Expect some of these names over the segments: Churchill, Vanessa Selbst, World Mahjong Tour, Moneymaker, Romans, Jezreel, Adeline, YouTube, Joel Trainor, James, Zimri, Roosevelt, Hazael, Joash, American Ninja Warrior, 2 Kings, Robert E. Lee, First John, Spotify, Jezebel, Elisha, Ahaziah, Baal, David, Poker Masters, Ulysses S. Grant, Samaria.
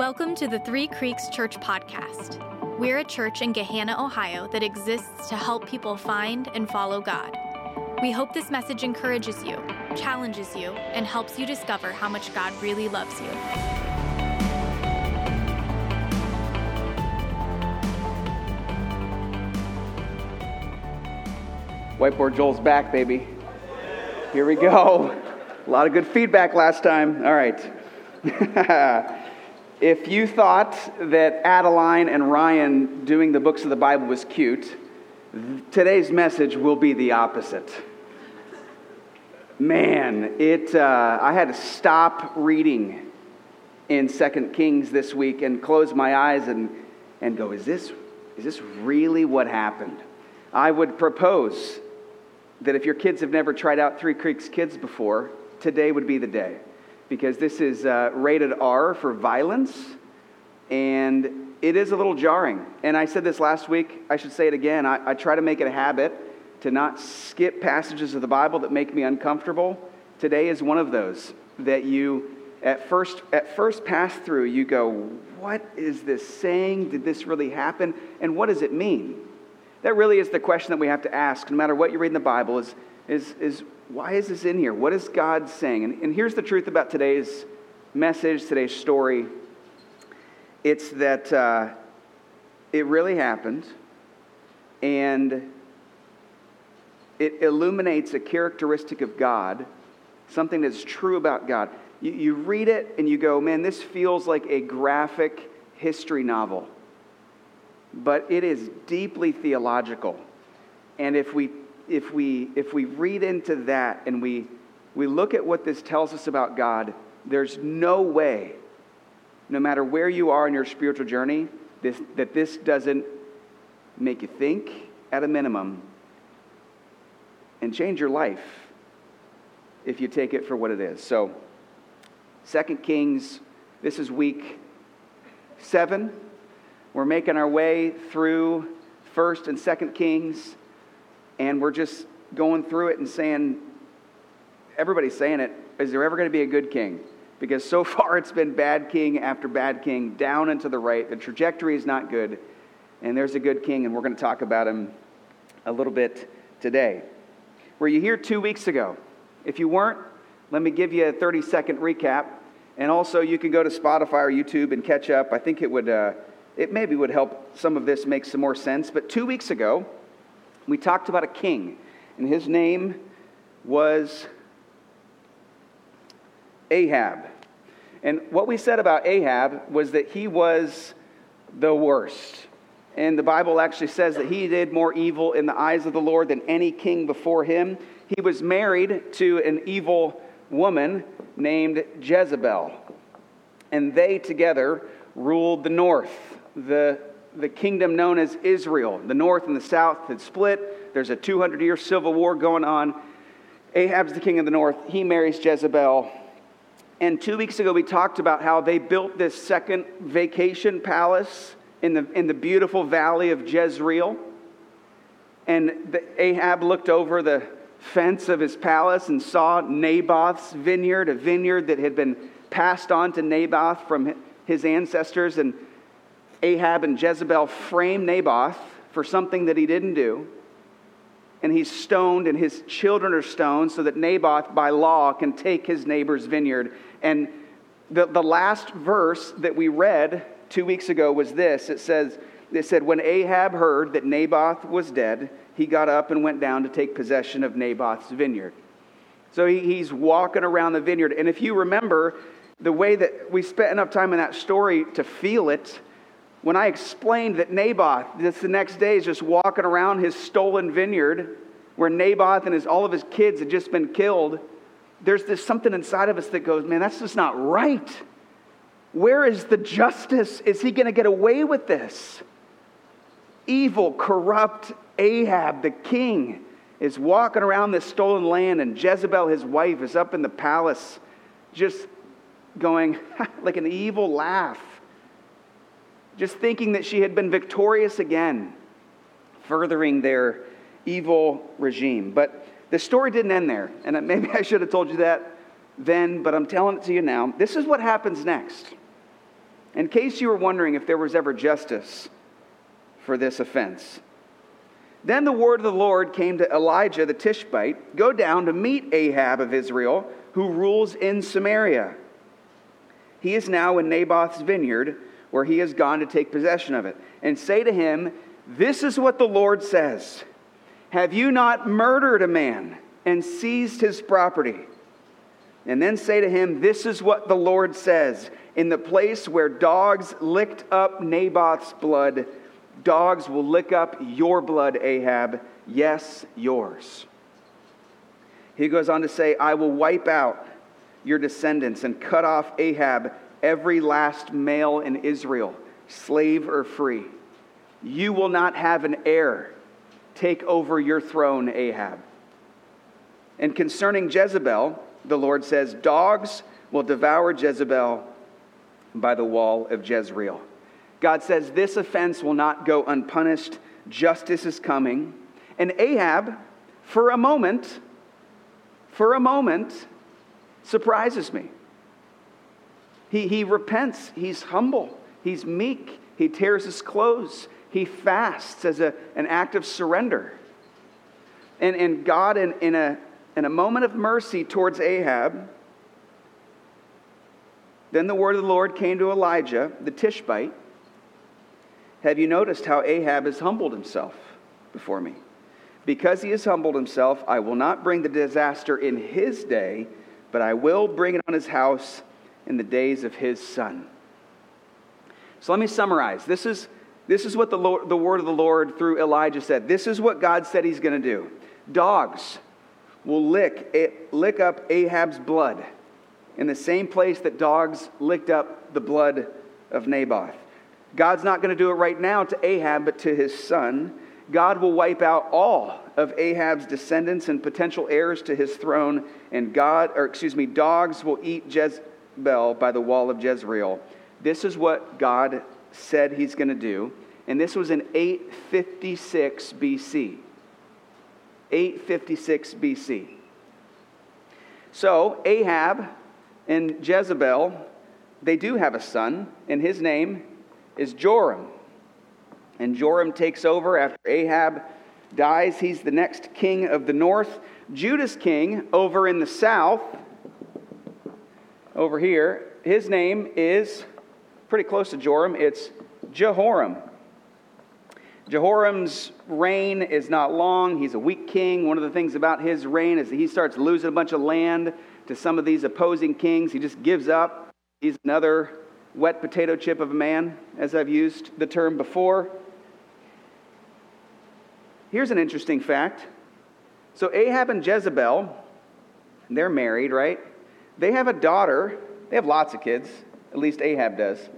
Welcome to the Three Creeks Church podcast. We're a church in Gahanna, Ohio that exists to help people find and follow God. We hope this message encourages you, challenges you, and helps you discover how much God really loves you. Whiteboard Joel's back, baby. Here we go. A lot of good feedback last time. All right. If you thought that Adeline and Ryan doing the books of the Bible was cute, today's message will be the opposite. Man, I had to stop reading in Second Kings this week and close my eyes and go, is this really what happened? I would propose that if your kids have never tried out Three Creeks Kids before, today would be the day, because this is rated R for violence, and it is a little jarring. And I said this last week, I should say it again, I try to make it a habit to not skip passages of the Bible that make me uncomfortable. Today is one of those that you, at first pass through, you go, what is this saying? Did this really happen? And what does it mean? That really is the question that we have to ask, no matter what you read in the Bible, is why is this in here? What is God saying? And here's the truth about today's message, today's story. It's that it really happened, and it illuminates a characteristic of God, something that's true about God. You read it, and you go, man, this feels like a graphic history novel. But it is deeply theological, and if we read into that and we look at what this tells us about God, there's no way, no matter where you are in your spiritual journey, this doesn't make you think at a minimum and change your life if you take it for what it is. So, 2 Kings, this is week 7. We're making our way through 1st and 2nd Kings, and we're just going through it and saying, everybody's saying it, is there ever going to be a good king? Because so far it's been bad king after bad king, down and to the right. The trajectory is not good, and there's a good king, and we're going to talk about him a little bit today. Were you here 2 weeks ago? If you weren't, let me give you a 30-second recap, and also you can go to Spotify or YouTube and catch up. I think it would... It maybe would help some of this make some more sense. But 2 weeks ago, we talked about a king, and his name was Ahab. And what we said about Ahab was that he was the worst. And the Bible actually says that he did more evil in the eyes of the Lord than any king before him. He was married to an evil woman named Jezebel, and they together ruled the north. The kingdom known as Israel. The north and the south had split. There's a 200-year civil war going on. Ahab's the king of the north. He marries Jezebel. And 2 weeks ago, we talked about how they built this second vacation palace in the beautiful valley of Jezreel. And Ahab looked over the fence of his palace and saw Naboth's vineyard, a vineyard that had been passed on to Naboth from his ancestors, and Ahab and Jezebel frame Naboth for something that he didn't do, and he's stoned, and his children are stoned so that Naboth, by law, can take his neighbor's vineyard. And the last verse that we read 2 weeks ago was this. It said, when Ahab heard that Naboth was dead, he got up and went down to take possession of Naboth's vineyard. So he's walking around the vineyard, and if you remember, the way that we spent enough time in that story to feel it, when I explained that Naboth, the next day, is just walking around his stolen vineyard where Naboth and all of his kids had just been killed, there's this something inside of us that goes, man, that's just not right. Where is the justice? Is he going to get away with this? Evil, corrupt Ahab, the king, is walking around this stolen land, and Jezebel, his wife, is up in the palace just going like an evil laugh, just thinking that she had been victorious again, furthering their evil regime. But the story didn't end there, and maybe I should have told you that then, but I'm telling it to you now. This is what happens next. In case you were wondering if there was ever justice for this offense. Then the word of the Lord came to Elijah the Tishbite, "Go down to meet Ahab of Israel, who rules in Samaria. He is now in Naboth's vineyard, where he has gone to take possession of it. And say to him, 'This is what the Lord says. Have you not murdered a man and seized his property?' And then say to him, 'This is what the Lord says. In the place where dogs licked up Naboth's blood, dogs will lick up your blood, Ahab. Yes, yours.'" He goes on to say, "I will wipe out your descendants and cut off Ahab, every last male in Israel, slave or free. You will not have an heir. Take over your throne, Ahab." And concerning Jezebel, the Lord says, "Dogs will devour Jezebel by the wall of Jezreel." God says this offense will not go unpunished. Justice is coming. And Ahab, for a moment, surprises me. He repents. He's humble. He's meek. He tears his clothes. He fasts as an act of surrender. And God, in a moment of mercy towards Ahab, then the word of the Lord came to Elijah the Tishbite. "Have you noticed how Ahab has humbled himself before me? Because he has humbled himself, I will not bring the disaster in his day, but I will bring it on his house in the days of his son." So let me summarize. This is what the word of the Lord through Elijah said. This is what God said he's going to do. Dogs will lick up Ahab's blood in the same place that dogs licked up the blood of Naboth. God's not going to do it right now to Ahab, but to his son. God will wipe out all of Ahab's descendants and potential heirs to his throne, and dogs will eat Jezebel by the wall of Jezreel. This is what God said he's going to do, and this was in 856 BC. 856 BC. So Ahab and Jezebel, they do have a son, and his name is Joram. And Joram takes over after Ahab dies. He's the next king of the north. Judah's king over in the south, over here, his name is pretty close to Joram. It's Jehoram. Jehoram's reign is not long. He's a weak king. One of the things about his reign is that he starts losing a bunch of land to some of these opposing kings. He just gives up. He's another wet potato chip of a man, as I've used the term before. Here's an interesting fact. So Ahab and Jezebel, they're married, right? They have a daughter. They have lots of kids. At least Ahab does.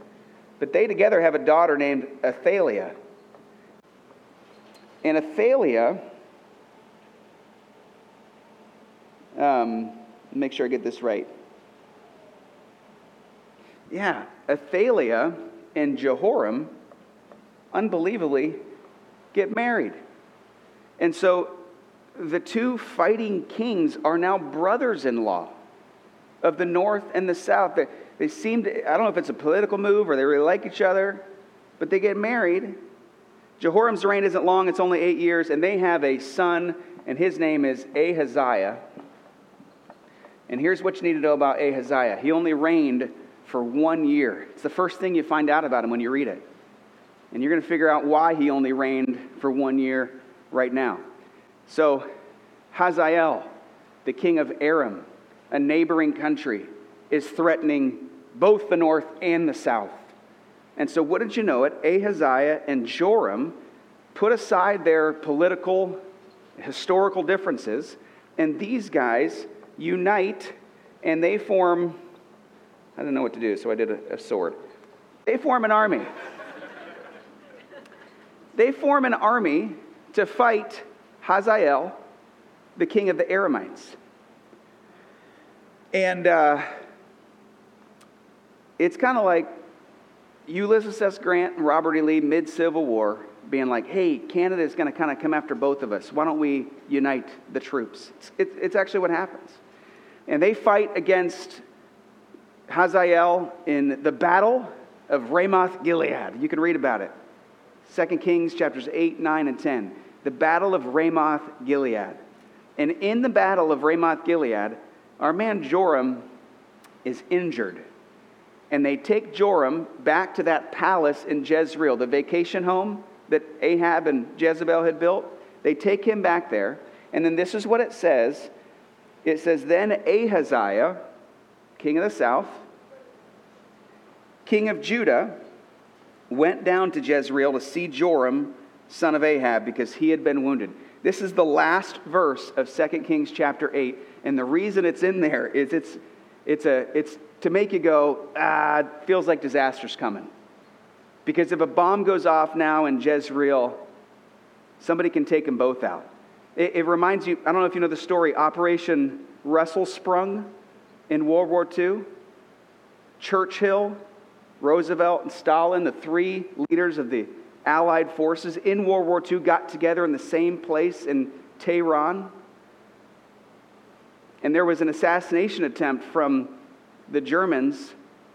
But they together have a daughter named Athaliah. And Athaliah, make sure I get this right. Yeah, Athaliah and Jehoram, unbelievably, get married. And so the two fighting kings are now brothers-in-law of the north and the south. They seem to, I don't know if it's a political move or they really like each other, but they get married. Jehoram's reign isn't long, it's only 8 years, and they have a son, and his name is Ahaziah. And here's what you need to know about Ahaziah. He only reigned for 1 year. It's the first thing you find out about him when you read it. And you're going to figure out why he only reigned for 1 year right now. So Hazael, the king of Aram, a neighboring country, is threatening both the north and the south. And so wouldn't you know it, Ahaziah and Joram put aside their political, historical differences, and these guys unite, and they form, I didn't know what to do, so I did a sword. They form an army. They form an army to fight Hazael, the king of the Aramites. And it's kind of like Ulysses S. Grant and Robert E. Lee mid-Civil War being like, "Hey, Canada is going to kind of come after both of us. Why don't we unite the troops?" It's actually what happens. And they fight against Hazael in the battle of Ramoth-Gilead. You can read about it. 2 Kings chapters 8, 9, and 10. The battle of Ramoth-Gilead. And in the battle of Ramoth-Gilead, our man Joram is injured. And they take Joram back to that palace in Jezreel, the vacation home that Ahab and Jezebel had built. They take him back there. And then this is what it says. It says, then Ahaziah, king of the south, king of Judah, went down to Jezreel to see Joram, son of Ahab, because he had been wounded. This is the last verse of 2 Kings chapter 8. And the reason it's in there is it's to make you go, it feels like disaster's coming. Because if a bomb goes off now in Jezreel, somebody can take them both out. It reminds you, I don't know if you know the story, Operation Russell Sprung in World War II. Churchill, Roosevelt, and Stalin, the three leaders of the Allied forces in World War II, got together in the same place in Tehran. And there was an assassination attempt from the Germans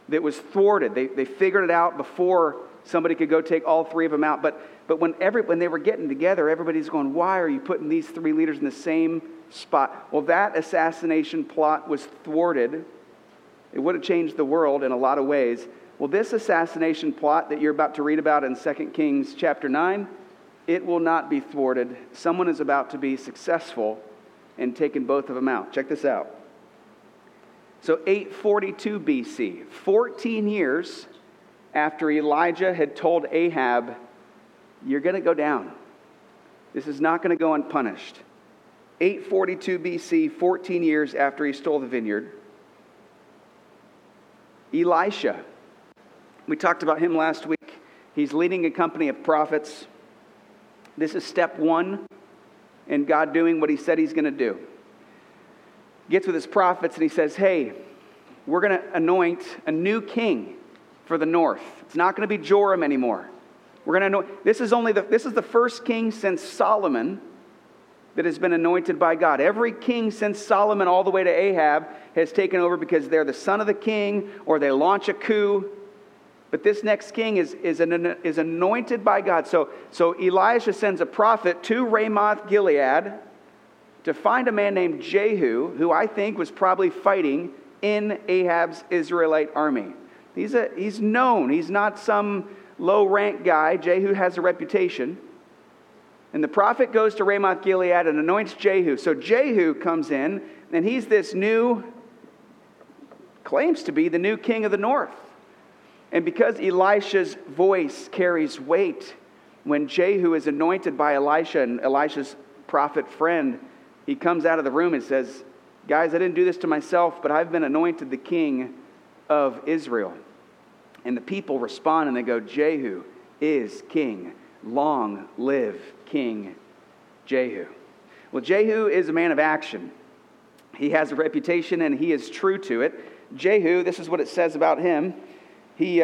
that was thwarted. They figured it out before somebody could go take all three of them out. But when they were getting together, everybody's going, why are you putting these three leaders in the same spot? Well, that assassination plot was thwarted. It would have changed the world in a lot of ways. Well, this assassination plot that you're about to read about in 2 Kings chapter 9, it will not be thwarted. Someone is about to be successful in taking both of them out. Check this out. So 842 BC, 14 years after Elijah had told Ahab, you're going to go down. This is not going to go unpunished. 842 BC, 14 years after he stole the vineyard, Elisha. We talked about him last week. He's leading a company of prophets. This is step one in God doing what he said he's going to do. Gets with his prophets and he says, hey, we're going to anoint a new king for the north. It's not going to be Joram anymore. We're going to anoint. This is the first king since Solomon that has been anointed by God. Every king since Solomon all the way to Ahab has taken over because they're the son of the king or they launch a coup. But this next king is anointed by God. So Elisha sends a prophet to Ramoth-Gilead to find a man named Jehu, who I think was probably fighting in Ahab's Israelite army. He's known. He's not some low-rank guy. Jehu has a reputation. And the prophet goes to Ramoth-Gilead and anoints Jehu. So Jehu comes in, and claims to be the new king of the north. And because Elisha's voice carries weight, when Jehu is anointed by Elisha and Elisha's prophet friend, he comes out of the room and says, guys, I didn't do this to myself, but I've been anointed the king of Israel. And the people respond and they go, Jehu is king. Long live King Jehu. Well, Jehu is a man of action. He has a reputation and he is true to it. Jehu, this is what it says about him. He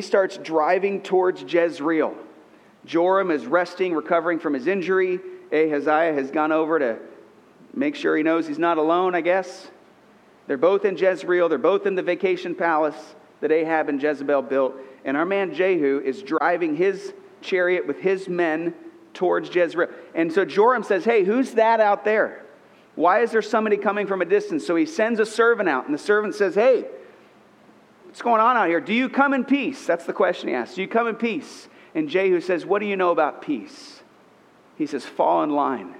starts driving towards Jezreel. Joram is resting, recovering from his injury. Ahaziah has gone over to make sure he knows he's not alone, I guess. They're both in Jezreel. They're both in the vacation palace that Ahab and Jezebel built. And our man Jehu is driving his chariot with his men towards Jezreel. And so Joram says, hey, who's that out there? Why is there somebody coming from a distance? So he sends a servant out, and the servant says, hey, what's going on out here? Do you come in peace? That's the question he asks. Do you come in peace? And Jehu says, what do you know about peace? He says, fall in line.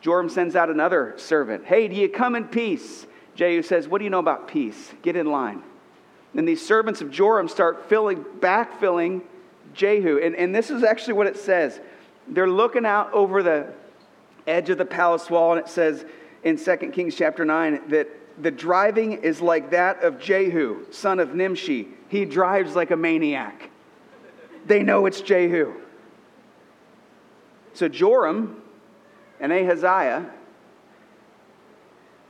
Joram sends out another servant. Hey, do you come in peace? Jehu says, what do you know about peace? Get in line. And these servants of Joram start backfilling Jehu. And this is actually what it says. They're looking out over the edge of the palace wall, and it says in 2 Kings chapter 9 that the driving is like that of Jehu, son of Nimshi. He drives like a maniac. They know it's Jehu. So Joram and Ahaziah,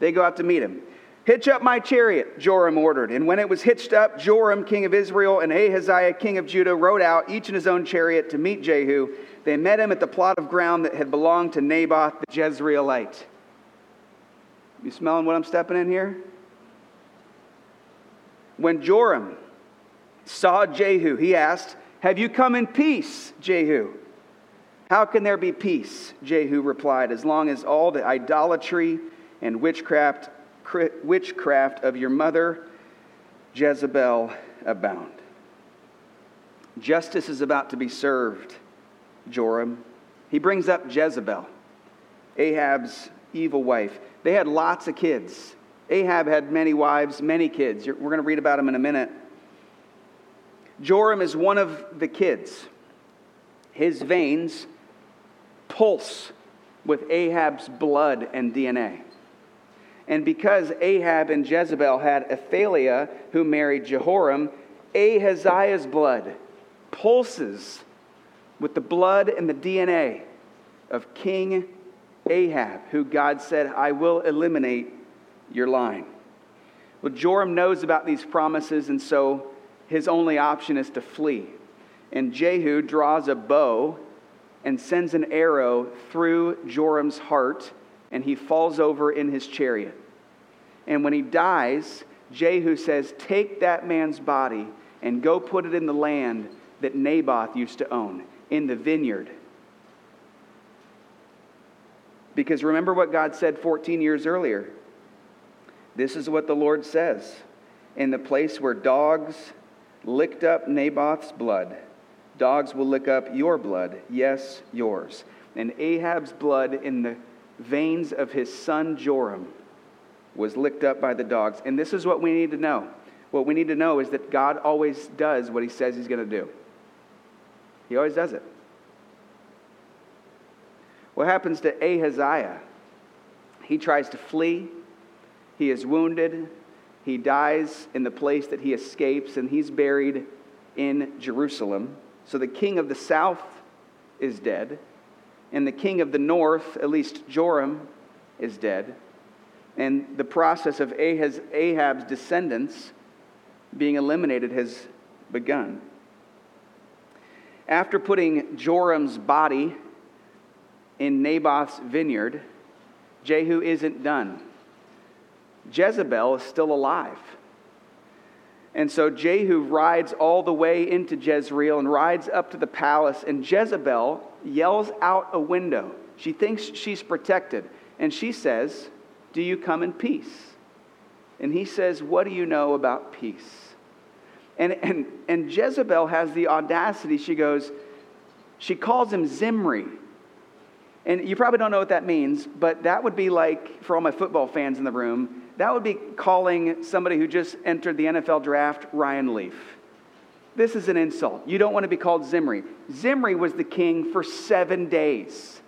they go out to meet him. Hitch up my chariot, Joram ordered. And when it was hitched up, Joram, king of Israel, and Ahaziah, king of Judah, rode out, each in his own chariot, to meet Jehu. They met him at the plot of ground that had belonged to Naboth the Jezreelite. You smelling what I'm stepping in here? When Joram saw Jehu, he asked, "Have you come in peace, Jehu?" "How can there be peace," Jehu replied, "as long as all the idolatry and witchcraft of your mother Jezebel abound? Justice is about to be served, Joram." He brings up Jezebel, Ahab's evil wife. They had lots of kids. Ahab had many wives, many kids. We're going to read about them in a minute. Joram is one of the kids. His veins pulse with Ahab's blood and DNA. And because Ahab and Jezebel had Athaliah, who married Jehoram, Ahaziah's blood pulses with the blood and the DNA of King Ahab, who God said, "I will eliminate your line." Well, Joram knows about these promises, and so his only option is to flee. And Jehu draws a bow and sends an arrow through Joram's heart, and he falls over in his chariot. And when he dies, Jehu says, "Take that man's body and go put it in the land that Naboth used to own, in the vineyard." Because remember what God said 14 years earlier. This is what the Lord says: "In the place where dogs licked up Naboth's blood, dogs will lick up your blood, yes, yours." And Ahab's blood in the veins of his son Joram was licked up by the dogs. And this is what we need to know. What we need to know is that God always does what he says he's going to do. He always does it. What happens to Ahaziah? He tries to flee. He is wounded. He dies in the place that he escapes, and he's buried in Jerusalem. So the king of the south is dead, and the king of the north, at least Joram, is dead. And the process of Ahab's descendants being eliminated has begun. After putting Joram's body in Naboth's vineyard, Jehu isn't done. Jezebel is still alive. And so Jehu rides all the way into Jezreel and rides up to the palace, and Jezebel yells out a window. She thinks she's protected, and she says, "Do you come in peace?" And he says, "What do you know about peace?" And Jezebel has the audacity. She calls him Zimri. And you probably don't know what that means, but that would be like, for all my football fans in the room, that would be calling somebody who just entered the NFL draft Ryan Leaf. This is an insult. You don't want to be called Zimri. Zimri was the king for 7 days.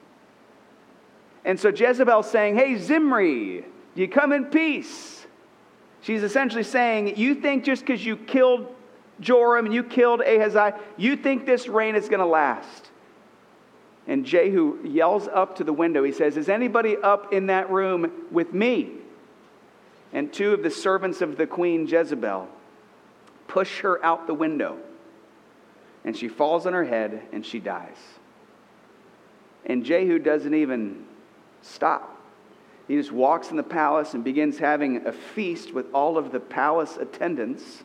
And so Jezebel's saying, "Hey, Zimri, you come in peace." She's essentially saying, "You think just because you killed Joram and you killed Ahaziah, you think this reign is going to last?" And Jehu yells up to the window. He says, "Is anybody up in that room with me?" And two of the servants of the queen Jezebel push her out the window. And she falls on her head and she dies. And Jehu doesn't even stop. He just walks in the palace and begins having a feast with all of the palace attendants.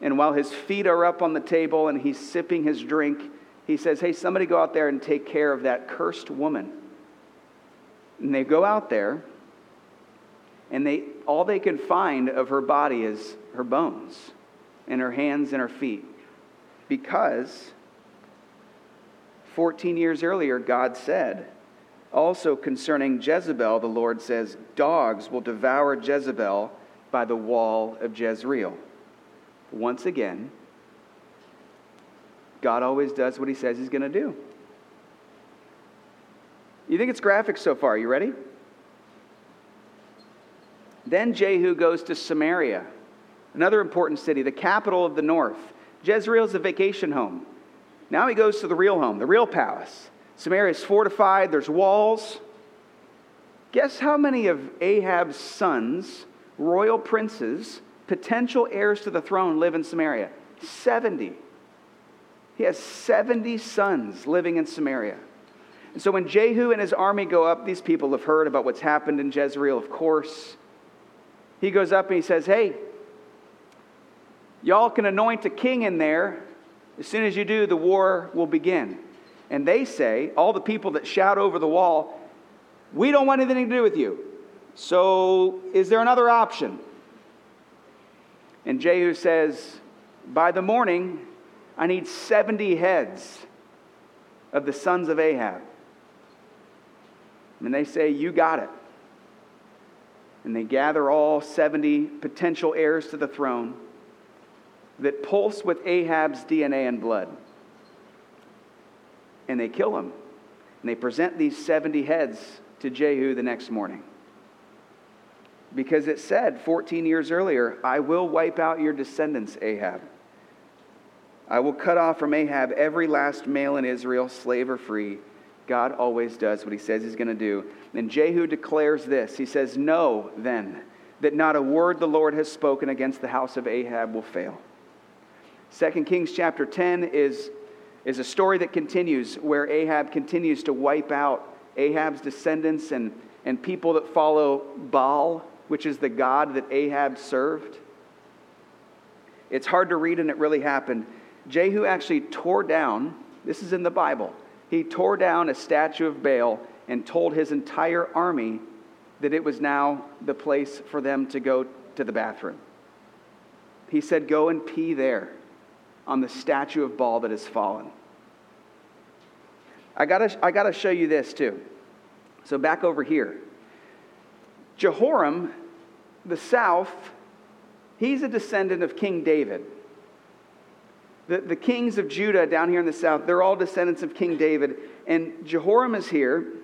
And while his feet are up on the table and he's sipping his drink, he says, "Hey, somebody go out there and take care of that cursed woman." And they go out there, and all they can find of her body is her bones and her hands and her feet. Because 14 years earlier, God said, "Also concerning Jezebel, the Lord says, dogs will devour Jezebel by the wall of Jezreel." Once again, God always does what he says he's going to do. You think it's graphic so far? You ready? Then Jehu goes to Samaria, another important city, the capital of the north. Jezreel is a vacation home. Now he goes to the real home, the real palace. Samaria is fortified. There's walls. Guess how many of Ahab's sons, royal princes, potential heirs to the throne, live in Samaria? 70. He has 70 sons living in Samaria. And so when Jehu and his army go up, these people have heard about what's happened in Jezreel, of course. He goes up and he says, "Hey, Y'all can anoint a king in there. As soon as you do, the war will begin. And they say, all the people that shout over the wall, we don't want anything to do with you. So is there another option? And Jehu says, by the morning, I need 70 heads of the sons of Ahab. And they say, you got it. And they gather all 70 potential heirs to the throne that pulse with Ahab's DNA and blood. And they kill him. And they present these 70 heads to Jehu the next morning. Because it said 14 years earlier, I will wipe out your descendants, Ahab. I will cut off from Ahab every last male in Israel, slave or free. God always does what he says he's going to do. And Jehu declares this. He says, know then that not a word the Lord has spoken against the house of Ahab will fail. 2 Kings chapter 10 is a story that continues where Ahab continues to wipe out Ahab's descendants and people that follow Baal, which is the god that Ahab served. It's hard to read, and it really happened. Jehu actually tore down, this is in the Bible, he tore down a statue of Baal and told his entire army that it was now the place for them to go to the bathroom. He said, go and pee there on the statue of Baal that has fallen. I gotta show you this too. So back over here. Jehoram, the south, he's a descendant of King David. The kings of Judah down here in the south, they're all descendants of King David. And Jehoram is here.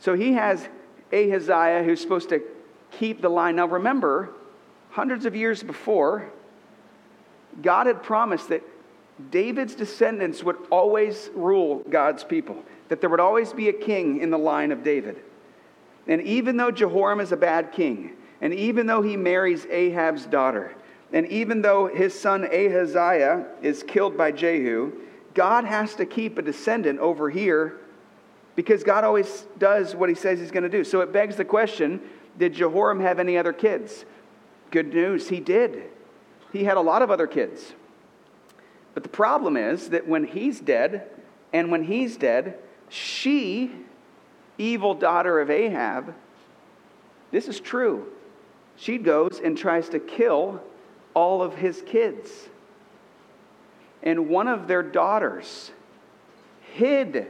So he has Ahaziah, who's supposed to keep the line. Now remember, hundreds of years before, God had promised that David's descendants would always rule God's people, that there would always be a king in the line of David. And even though Jehoram is a bad king, and even though he marries Ahab's daughter, and even though his son Ahaziah is killed by Jehu, God has to keep a descendant over here because God always does what he says he's going to do. So it begs the question, did Jehoram have any other kids? Good news, he did. He had a lot of other kids. But the problem is that when he's dead, she, evil daughter of Ahab, this is true, she goes and tries to kill all of his kids. And one of their daughters hid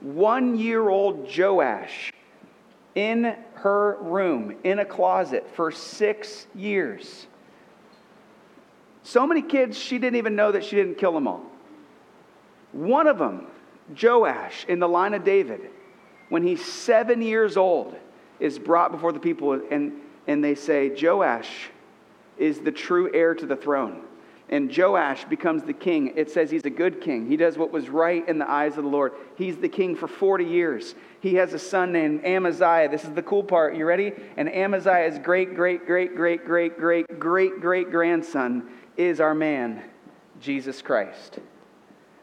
one-year-old Joash in her room, in a closet, for 6 years. So many kids, she didn't even know that she didn't kill them all. One of them, Joash, in the line of David, when he's 7 years old, is brought before the people, and they say, Joash is the true heir to the throne. And Joash becomes the king. It says he's a good king. He does what was right in the eyes of the Lord. He's the king for 40 years. He has a son named Amaziah. This is the cool part. You ready? And Amaziah's great-great-great-great-great-great-great-great-grandson is our man, Jesus Christ,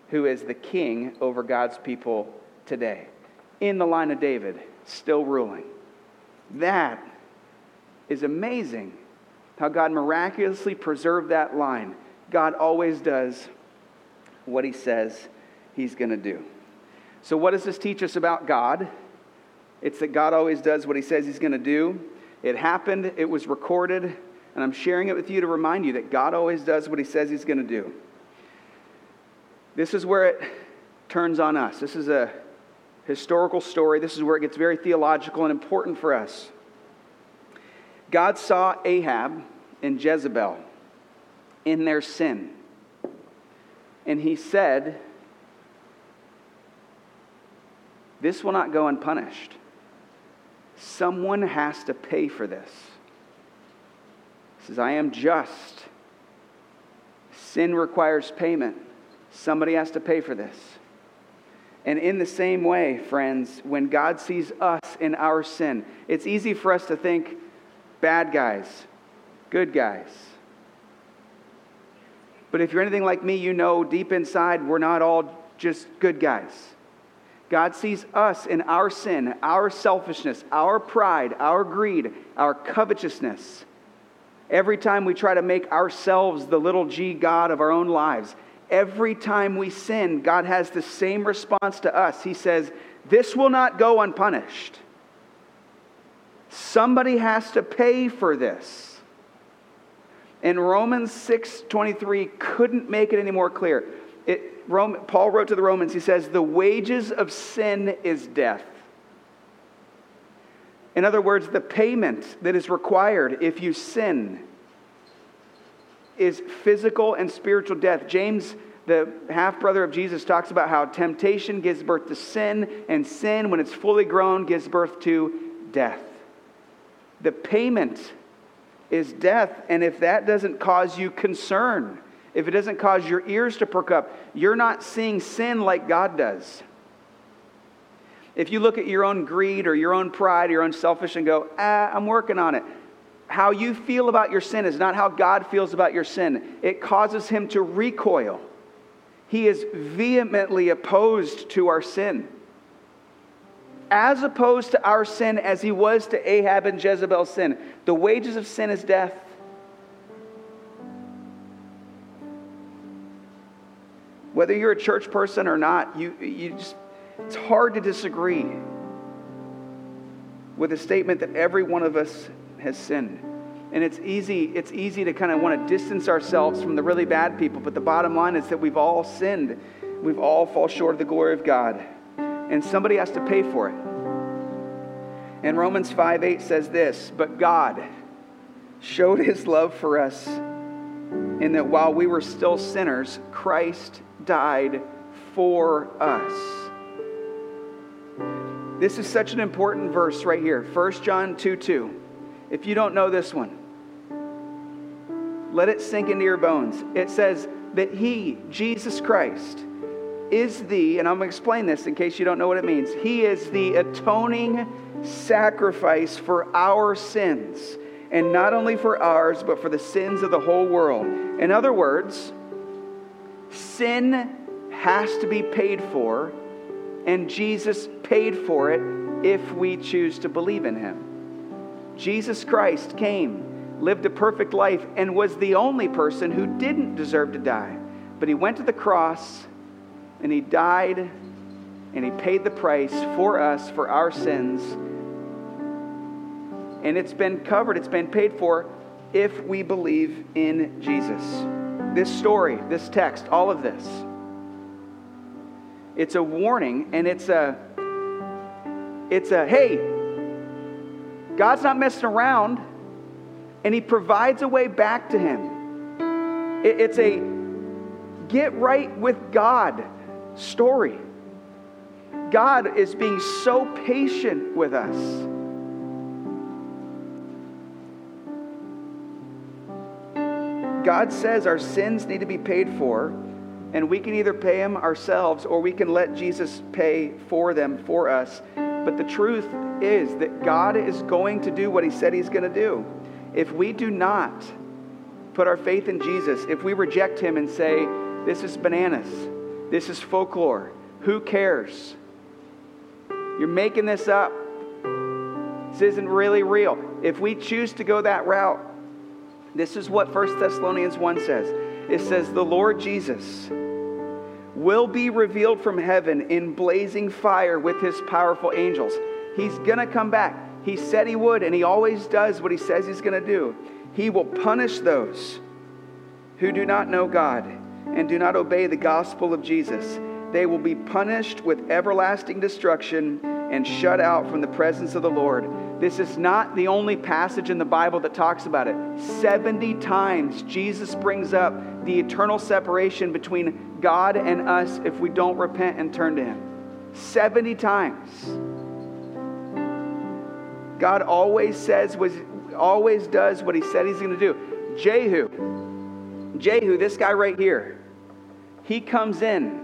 who is the king over God's people today. In the line of David, still ruling. That is amazing how God miraculously preserved that line. God always does what he says he's going to do. So what does this teach us about God? It's that God always does what he says he's going to do. It happened, it was recorded, and I'm sharing it with you to remind you that God always does what he says he's going to do. This is where it turns on us. This is a historical story. This is where it gets very theological and important for us. God saw Ahab and Jezebel in their sin. And he said, this will not go unpunished. Someone has to pay for this. He says, I am just. Sin requires payment. Somebody has to pay for this. And in the same way, friends, when God sees us in our sin, it's easy for us to think, bad guys, good guys. But if you're anything like me, you know deep inside we're not all just good guys. God sees us in our sin, our selfishness, our pride, our greed, our covetousness. Every time we try to make ourselves the little g God of our own lives, every time we sin, God has the same response to us. He says, this will not go unpunished. Somebody has to pay for this. And Romans 6:23 couldn't make it any more clear. Paul wrote to the Romans, he says, the wages of sin is death. In other words, the payment that is required if you sin is physical and spiritual death. James, the half-brother of Jesus, talks about how temptation gives birth to sin, and sin, when it's fully grown, gives birth to death. The payment is death, and if that doesn't cause you concern, if it doesn't cause your ears to perk up, you're not seeing sin like God does. If you look at your own greed or your own pride or your own selfish and go, I'm working on it. How you feel about your sin is not how God feels about your sin. It causes him to recoil. He is vehemently opposed to our sin. As opposed to our sin as he was to Ahab and Jezebel's sin. The wages of sin is death. Whether you're a church person or not, you just... it's hard to disagree with the statement that every one of us has sinned. And it's easy to kind of want to distance ourselves from the really bad people, but the bottom line is that we've all sinned. We've all fall short of the glory of God. And somebody has to pay for it. And Romans 5:8 says this, but God showed his love for us in that while we were still sinners, Christ died for us. This is such an important verse right here. First John 2:2. If you don't know this one, let it sink into your bones. It says that he, Jesus Christ, is the, and I'm going to explain this in case you don't know what it means. He is the atoning sacrifice for our sins. And not only for ours, but for the sins of the whole world. In other words, sin has to be paid for. And Jesus paid for it if we choose to believe in him. Jesus Christ came, lived a perfect life, and was the only person who didn't deserve to die. But he went to the cross, and he died, and he paid the price for us, for our sins. And it's been covered, it's been paid for, if we believe in Jesus. This story, this text, all of this, it's a warning, and it's a hey, God's not messing around, and he provides a way back to him. It's a get right with God story. God is being so patient with us. God says our sins need to be paid for. And we can either pay them ourselves or we can let Jesus pay for them for us. But the truth is that God is going to do what he said he's going to do. If we do not put our faith in Jesus, if we reject him and say, this is bananas, this is folklore, who cares? You're making this up. This isn't really real. If we choose to go that route, this is what 1 Thessalonians 1 says. It says, the Lord Jesus will be revealed from heaven in blazing fire with his powerful angels. He's going to come back. He said he would, and he always does what he says he's going to do. He will punish those who do not know God and do not obey the gospel of Jesus. They will be punished with everlasting destruction and shut out from the presence of the Lord. This is not the only passage in the Bible that talks about it. 70 times Jesus brings up the eternal separation between God and us if we don't repent and turn to him. 70 times. God always does what he said he's going to do. Jehu, this guy right here, he comes in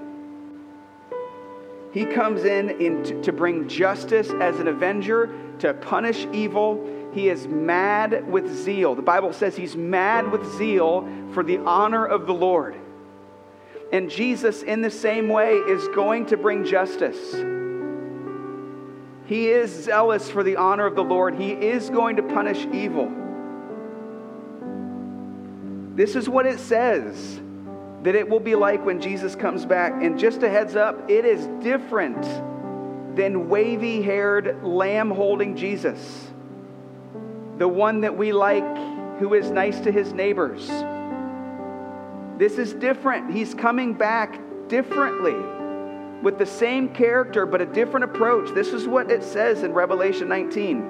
to bring justice as an avenger, to punish evil. He is mad with zeal. The Bible says he's mad with zeal for the honor of the Lord. And Jesus, in the same way, is going to bring justice. He is zealous for the honor of the Lord. He is going to punish evil. This is what it says that it will be like when Jesus comes back. And just a heads up, it is different than wavy-haired, lamb-holding Jesus, the one that we like, who is nice to his neighbors. This is different. He's coming back differently with the same character, but a different approach. This is what it says in Revelation 19.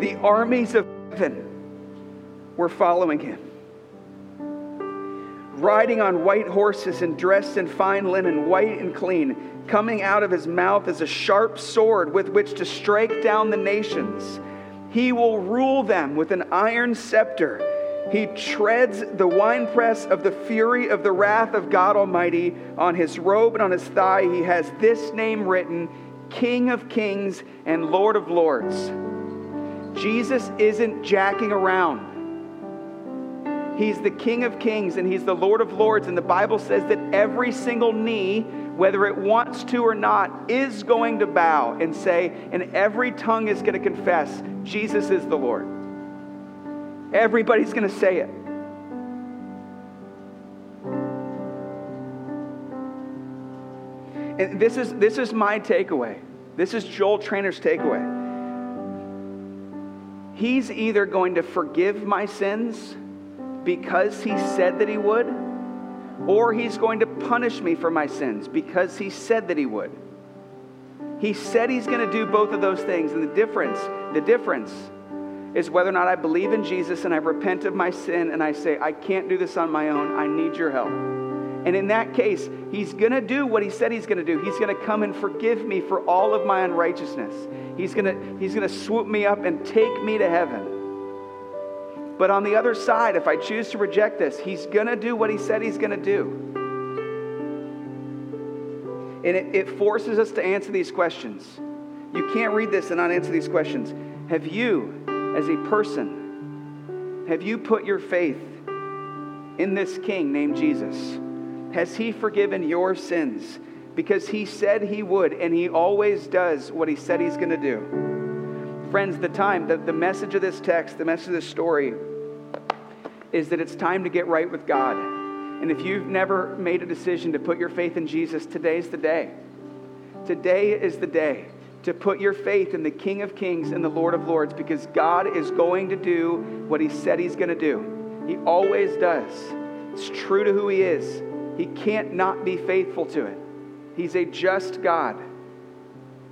The armies of heaven were following him, riding on white horses and dressed in fine linen, white and clean. Coming out of his mouth is a sharp sword with which to strike down the nations. He will rule them with an iron scepter. He treads the winepress of the fury of the wrath of God Almighty. On his robe and on his thigh he has this name written, King of Kings and Lord of Lords. Jesus isn't jacking around. He's the King of Kings and he's the Lord of Lords. And the Bible says that every single knee, whether it wants to or not, is going to bow and say, and every tongue is going to confess, Jesus is the Lord. Everybody's going to say it. And this is my takeaway. This is Joel Trainor's takeaway. He's either going to forgive my sins because he said that he would, or he's going to punish me for my sins because he said that he would. He said he's going to do both of those things. And the difference is whether or not I believe in Jesus and I repent of my sin and I say, I can't do this on my own. I need your help. And in that case, he's going to do what he said he's going to do. He's going to come and forgive me for all of my unrighteousness. He's going to swoop me up and take me to heaven. But on the other side, if I choose to reject this, he's going to do what he said he's going to do. And it forces us to answer these questions. You can't read this and not answer these questions. Have you, as a person, have you put your faith in this King named Jesus? Has he forgiven your sins? Because he said he would, and he always does what he said he's going to do. Friends, the message of this text, the message of this story is that it's time to get right with God. And if you've never made a decision to put your faith in Jesus, today's the day. Today is the day to put your faith in the King of Kings and the Lord of Lords, because God is going to do what he said he's going to do. He always does. It's true to who he is. He can't not be faithful to it. He's a just God.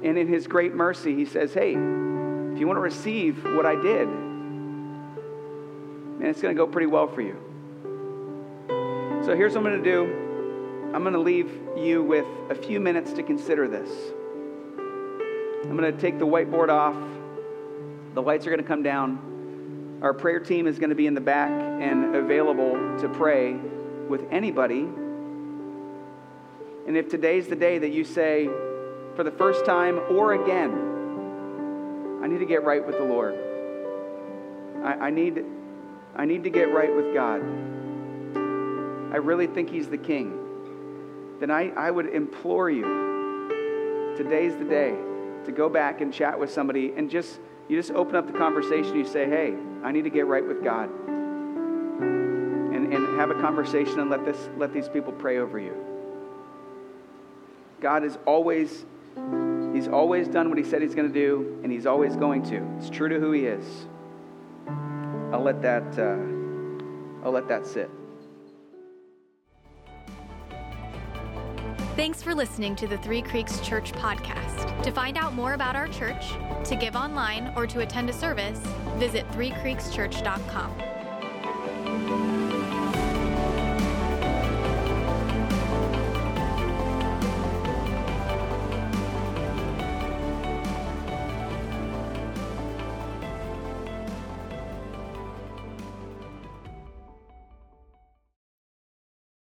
And in his great mercy, he says, hey, if you want to receive what I did, man, it's going to go pretty well for you. So here's what I'm going to do. I'm going to leave you with a few minutes to consider this. I'm going to take the whiteboard off. The lights are going to come down. Our prayer team is going to be in the back and available to pray with anybody. And if today's the day that you say, for the first time or again, I need to get right with the Lord. I need to get right with God. I really think he's the King. Then I would implore you, today's the day, to go back and chat with somebody and you just open up the conversation. You say, hey, I need to get right with God. And have a conversation and let these people pray over you. God is always... He's always done what he said he's going to do, and he's always going to. It's true to who he is. I'll let that sit. Thanks for listening to the Three Creeks Church podcast. To find out more about our church, to give online, or to attend a service, visit threecreekschurch.com.